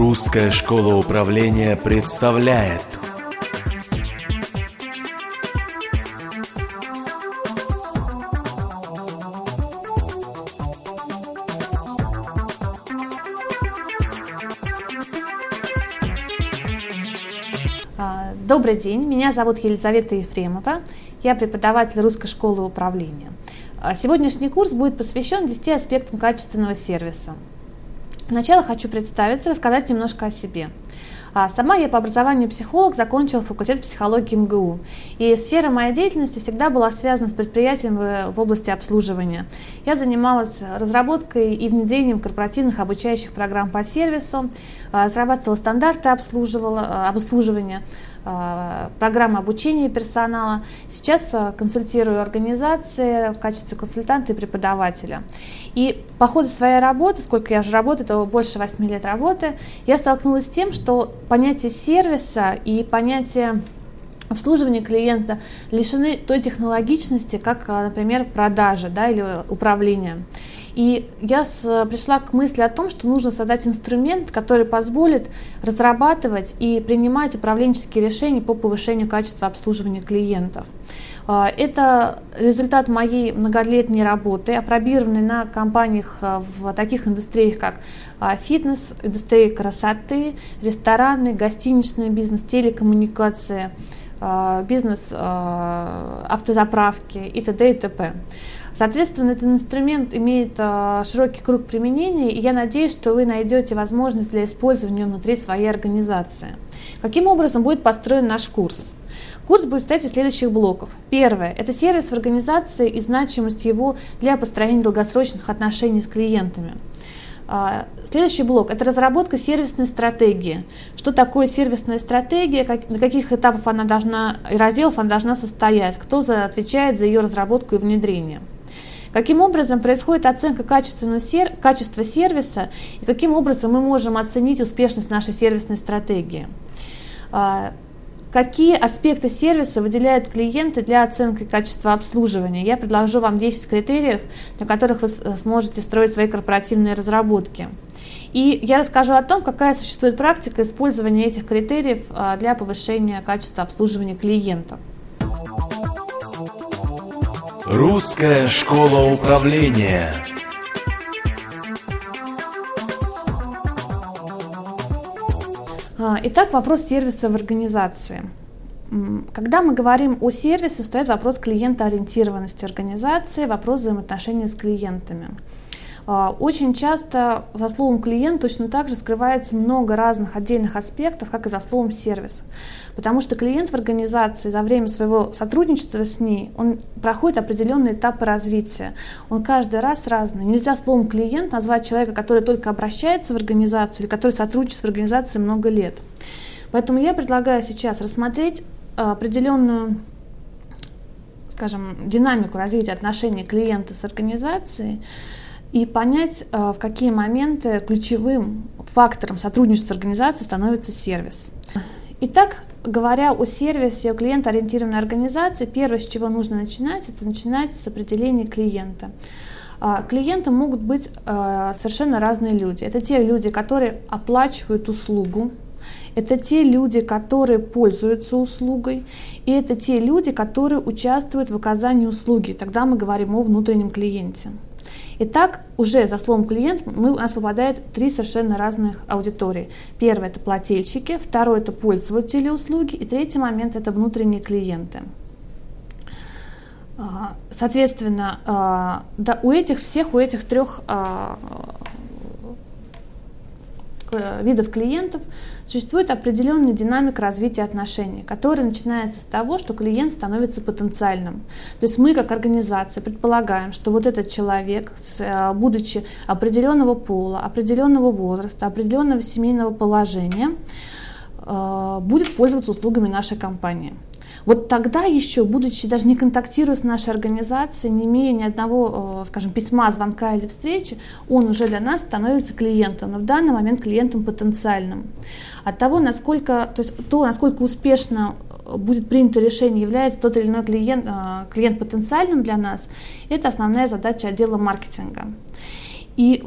Русская школа управления представляет Добрый день, меня зовут Елизавета Ефремова, я преподаватель Русской школы управления. Сегодняшний курс будет посвящен 10 аспектам качественного сервиса. Сначала хочу представиться, рассказать немножко о себе. Сама я по образованию психолог, закончила факультет психологии МГУ. И сфера моей деятельности всегда была связана с предприятием в области обслуживания. Я занималась разработкой и внедрением корпоративных обучающих программ по сервису, разрабатывала стандарты обслуживания, программы обучения персонала. Сейчас консультирую организации в качестве консультанта и преподавателя. И по ходу своей работы, сколько я уже работаю, это больше 8 лет работы, я столкнулась с тем, что понятие сервиса и понятие обслуживания клиента лишены той технологичности, как, например, продажи, да, или управление. И я пришла к мысли о том, что нужно создать инструмент, который позволит разрабатывать и принимать управленческие решения по повышению качества обслуживания клиентов. Это результат моей многолетней работы, опробированной на компаниях в таких индустриях, как фитнес, индустрия красоты, рестораны, гостиничный бизнес, телекоммуникации, бизнес автозаправки и т.д. и т.п. Соответственно, этот инструмент имеет широкий круг применения, и я надеюсь, что вы найдете возможность для использования внутри своей организации. Каким образом будет построен наш курс? Курс будет состоять из следующих блоков. Первое – это сервис в организации и значимость его для построения долгосрочных отношений с клиентами. Следующий блок – это разработка сервисной стратегии. Что такое сервисная стратегия, на каких этапах она должна, разделов она должна состоять, кто отвечает за ее разработку и внедрение. Каким образом происходит оценка качества сервиса и каким образом мы можем оценить успешность нашей сервисной стратегии. Какие аспекты сервиса выделяют клиенты для оценки качества обслуживания? Я предложу вам 10 критериев, на которых вы сможете строить свои корпоративные разработки. И я расскажу о том, какая существует практика использования этих критериев для повышения качества обслуживания клиентов. Русская школа управления. Итак, вопрос сервиса в организации. Когда мы говорим о сервисе, стоит вопрос клиентоориентированности организации, вопрос взаимоотношений с клиентами. Очень часто за словом «клиент» точно так же скрывается много разных отдельных аспектов, как и за словом «сервис». Потому что клиент в организации за время своего сотрудничества с ней, он проходит определенные этапы развития. Он каждый раз разный. Нельзя словом «клиент» назвать человека, который только обращается в организацию или который сотрудничает с организацией много лет. Поэтому я предлагаю сейчас рассмотреть определенную, скажем, динамику развития отношений клиента с организацией, и понять, в какие моменты ключевым фактором сотрудничества с организацией становится сервис. Итак, говоря о сервисе, о клиентоориентированной организации, первое, с чего нужно начинать, это начинать с определения клиента. Клиентом могут быть совершенно разные люди. Это те люди, которые оплачивают услугу, это те люди, которые пользуются услугой, и это те люди, которые участвуют в оказании услуги. Тогда мы говорим о внутреннем клиенте. Итак, уже за словом «клиент» у нас попадает три совершенно разных аудитории. Первое – это плательщики, второе – это пользователи услуги, и третий момент – это внутренние клиенты. Соответственно, у этих трех видов клиентов существует определенный динамик развития отношений, который начинается с того, что клиент становится потенциальным. То есть мы, как организация, предполагаем, что вот этот человек, будучи определенного пола, определенного возраста, определенного семейного положения, будет пользоваться услугами нашей компании. Вот тогда еще, будучи даже не контактируя с нашей организацией, не имея ни одного, скажем, письма, звонка или встречи, он уже для нас становится клиентом, но в данный момент клиентом потенциальным. От того, насколько успешно будет принято решение, является тот или иной клиент потенциальным для нас, это основная задача отдела маркетинга. И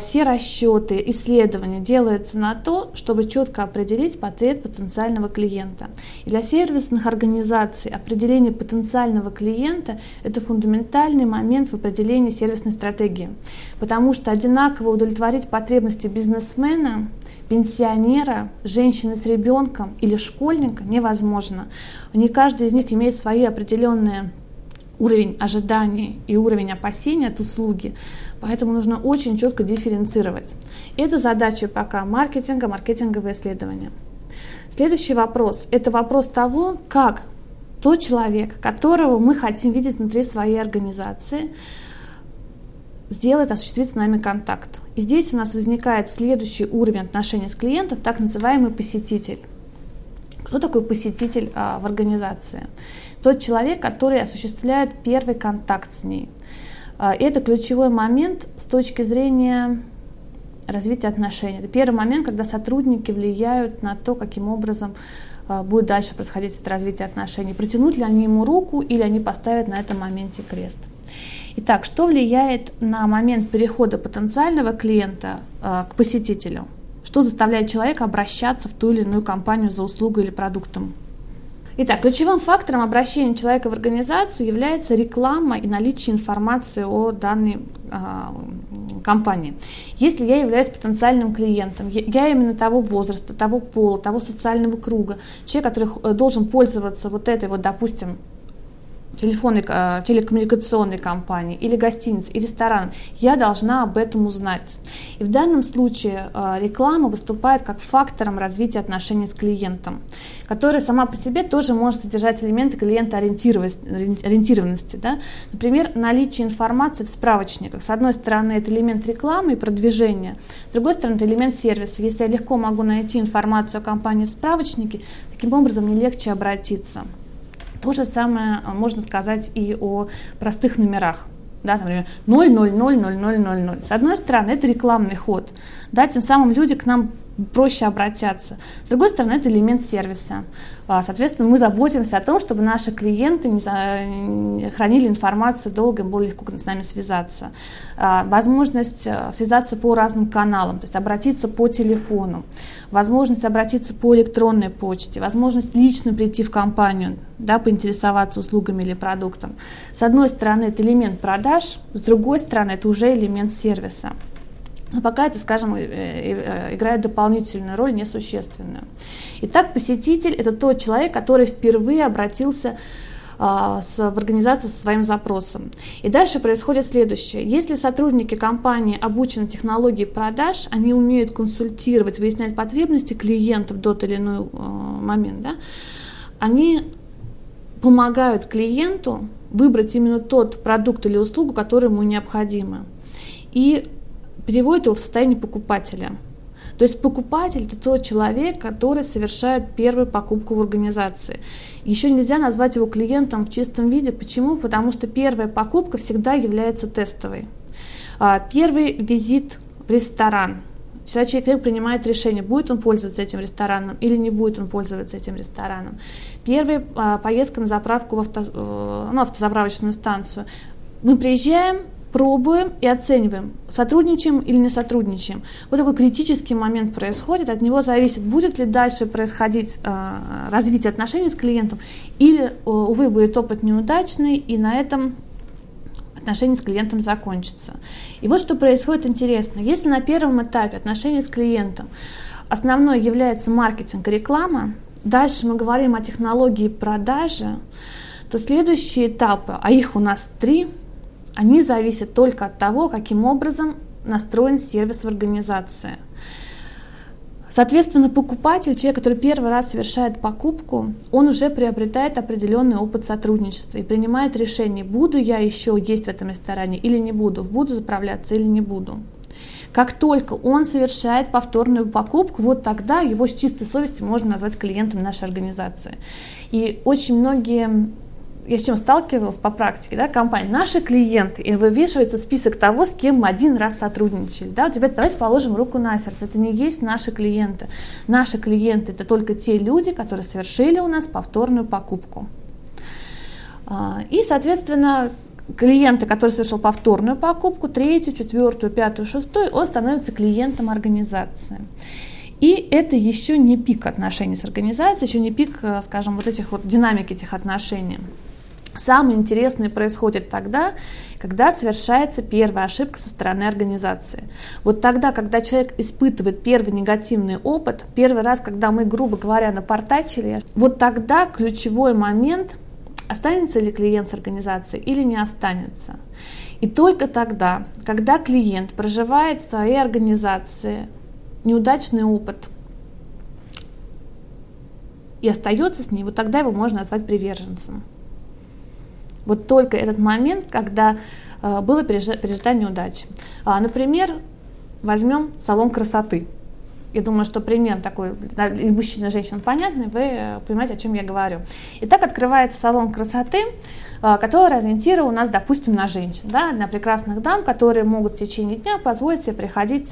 все расчеты, исследования делаются на то, чтобы четко определить портрет потенциального клиента. И для сервисных организаций определение потенциального клиента – это фундаментальный момент в определении сервисной стратегии. Потому что одинаково удовлетворить потребности бизнесмена, пенсионера, женщины с ребенком или школьника невозможно. Не каждый из них имеет свои определенные уровень ожиданий и уровень опасений от услуги, поэтому нужно очень четко дифференцировать. Это задача пока маркетинга, маркетинговые исследования. Следующий вопрос – это вопрос того, как тот человек, которого мы хотим видеть внутри своей организации, сделает, осуществит с нами контакт. И здесь у нас возникает следующий уровень отношений с клиентом, так называемый посетитель. Кто такой посетитель в организации? Тот человек, который осуществляет первый контакт с ней. Это ключевой момент с точки зрения развития отношений. Это первый момент, когда сотрудники влияют на то, каким образом будет дальше происходить это развитие отношений. Протянут ли они ему руку или они поставят на этом моменте крест. Итак, что влияет на момент перехода потенциального клиента к посетителю? Что заставляет человека обращаться в ту или иную компанию за услугой или продуктом? Итак, ключевым фактором обращения человека в организацию является реклама и наличие информации о данной компании. Если я являюсь потенциальным клиентом, я именно того возраста, того пола, того социального круга, человек, который должен пользоваться вот этой вот, допустим, телекоммуникационной компании или гостиницы, или ресторана, я должна об этом узнать. И в данном случае реклама выступает как фактором развития отношений с клиентом, которая сама по себе тоже может содержать элементы клиентоориентированности. Да? Например, наличие информации в справочниках. С одной стороны, это элемент рекламы и продвижения, с другой стороны, это элемент сервиса. Если я легко могу найти информацию о компании в справочнике, таким образом мне легче обратиться. То же самое можно сказать и о простых номерах. Да, например, 0000000. С одной стороны, это рекламный ход. Да, тем самым люди к нам проще обратятся. С другой стороны, это элемент сервиса. Соответственно, мы заботимся о том, чтобы наши клиенты не хранили информацию долго, им было легко с нами связаться. Возможность связаться по разным каналам, то есть обратиться по телефону, возможность обратиться по электронной почте, возможность лично прийти в компанию, да, поинтересоваться услугами или продуктом. С одной стороны, это элемент продаж, с другой стороны, это уже элемент сервиса. Но пока это, скажем, играет дополнительную роль, несущественную. Итак, посетитель – это тот человек, который впервые обратился в организацию со своим запросом. И дальше происходит следующее. Если сотрудники компании обучены технологии продаж, они умеют консультировать, выяснять потребности клиентов в тот или иной момент, да, они помогают клиенту выбрать именно тот продукт или услугу, которая ему необходима. И переводит его в состояние покупателя. То есть покупатель – это тот человек, который совершает первую покупку в организации. Еще нельзя назвать его клиентом в чистом виде. Почему? Потому что первая покупка всегда является тестовой. Первый визит в ресторан. Всегда человек принимает решение, будет он пользоваться этим рестораном или не будет он пользоваться этим рестораном. Первая поездка на заправку в автозаправочную станцию. Мы приезжаем, пробуем и оцениваем, сотрудничаем или не сотрудничаем. Вот такой критический момент происходит, от него зависит, будет ли дальше происходить развитие отношений с клиентом, или, увы, будет опыт неудачный, и на этом отношения с клиентом закончатся. И вот что происходит интересно. Если на первом этапе отношения с клиентом основной является маркетинг и реклама, дальше мы говорим о технологии продажи, то следующие этапы, а их у нас 3, они зависят только от того, каким образом настроен сервис в организации. Соответственно, покупатель, человек, который первый раз совершает покупку, он уже приобретает определенный опыт сотрудничества и принимает решение, буду я еще есть в этом ресторане или не буду, буду заправляться или не буду. Как только он совершает повторную покупку, вот тогда его с чистой совестью можно назвать клиентом нашей организации. И очень многие... Я с чем сталкивалась по практике, да, компания, наши клиенты, и вывешивается список того, с кем мы один раз сотрудничали. Да, вот, ребята, давайте положим руку на сердце, это не есть наши клиенты. Наши клиенты – это только те люди, которые совершили у нас повторную покупку. И, соответственно, клиента, который совершил повторную покупку, третью, четвертую, пятую, шестую, он становится клиентом организации. И это еще не пик отношений с организацией, еще не пик, скажем, динамики этих отношений. Самое интересное происходит тогда, когда совершается первая ошибка со стороны организации. Вот тогда, когда человек испытывает первый негативный опыт, первый раз, когда мы, грубо говоря, напортачили, вот тогда ключевой момент, останется ли клиент с организацией или не останется. И только тогда, когда клиент проживает в своей организации неудачный опыт и остается с ней, вот тогда его можно назвать приверженцем. Вот только этот момент, когда было пережита неудача. Например, возьмем салон красоты. Я думаю, что пример такой, мужчина, женщина, понятный, вы понимаете, о чем я говорю. Итак, открывается салон красоты, который ориентирован у нас, допустим, на женщин, да, на прекрасных дам, которые могут в течение дня позволить себе приходить,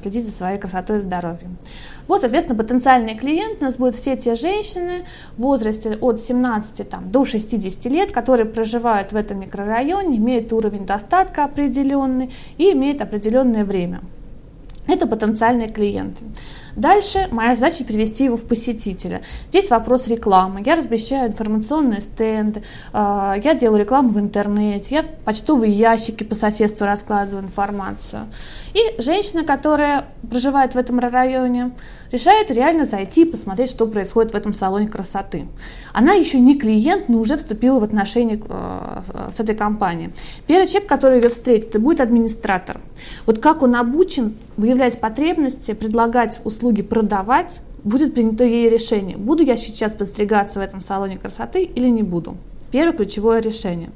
следить за своей красотой и здоровьем. Вот, соответственно, потенциальный клиент у нас будут все те женщины в возрасте от 17 до 60 лет, которые проживают в этом микрорайоне, имеют уровень достатка определенный и имеют определенное время. Это потенциальные клиенты. Дальше моя задача привести его в посетителя. Здесь вопрос рекламы. Я размещаю информационные стенды, я делаю рекламу в интернете, я почтовые ящики по соседству раскладываю информацию. И женщина, которая проживает в этом районе, решает реально зайти и посмотреть, что происходит в этом салоне красоты. Она еще не клиент, но уже вступила в отношения с этой компанией. Первый человек, который ее встретит, и будет администратор. Вот как он обучен выявлять потребности, предлагать услуги, продавать, будет принято ей решение. Буду я сейчас подстригаться в этом салоне красоты или не буду? Первое ключевое решение.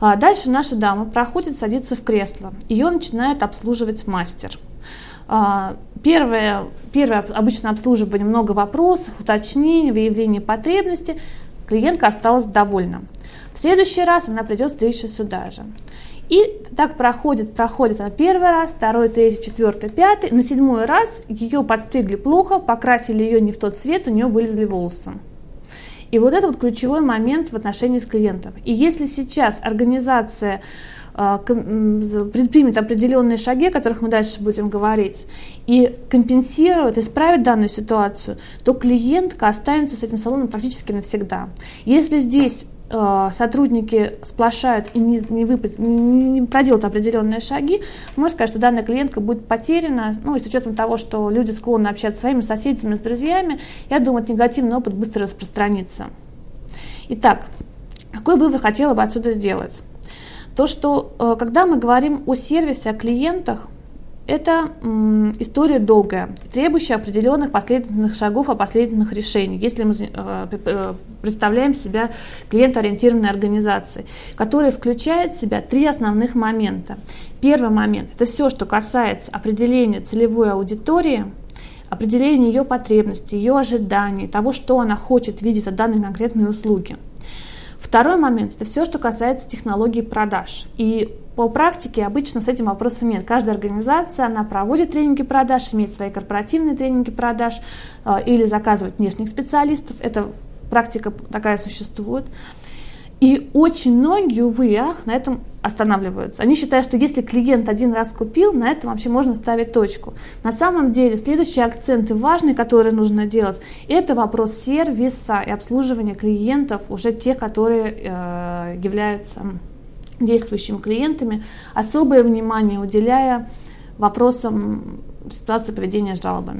Дальше наша дама проходит, садится в кресло. Ее начинает обслуживать мастер. Первое обычно обслуживание, много вопросов, уточнений, выявление потребностей. Клиентка осталась довольна. В следующий раз она придет встреча сюда же. И так проходит она первый раз, второй, третий, четвертый, пятый. На седьмой раз ее подстригли плохо, покрасили ее не в тот цвет, у нее вылезли волосы. И вот это вот ключевой момент в отношении с клиентом. И если сейчас организация предпримет определенные шаги, о которых мы дальше будем говорить, и компенсирует, исправит данную ситуацию, то клиентка останется с этим салоном практически навсегда. Если здесь сотрудники сплошают и не проделают определенные шаги, можно сказать, что данная клиентка будет потеряна. Ну, и с учетом того, что люди склонны общаться с своими соседями, с друзьями, я думаю, этот негативный опыт быстро распространится. Итак, какой вывод хотела бы отсюда сделать? То, что когда мы говорим о сервисе, о клиентах, это история долгая, требующая определенных последовательных шагов, последовательных решений, если мы представляем себя клиентоориентированной организацией, которая включает в себя три основных момента. Первый момент – это все, что касается определения целевой аудитории, определения ее потребностей, ее ожиданий, того, что она хочет видеть от данной конкретной услуги. Второй момент – это все, что касается технологии продаж. И по практике обычно с этим вопросом нет. Каждая организация, она проводит тренинги продаж, имеет свои корпоративные тренинги продаж или заказывает внешних специалистов. Эта практика такая существует. И очень многие, увы и ах, на этом останавливаются. Они считают, что если клиент один раз купил, на этом вообще можно ставить точку. На самом деле следующие акценты важные, которые нужно делать, это вопрос сервиса и обслуживания клиентов, уже тех, которые являются действующими клиентами, особое внимание уделяя вопросам ситуации поведения с жалобами.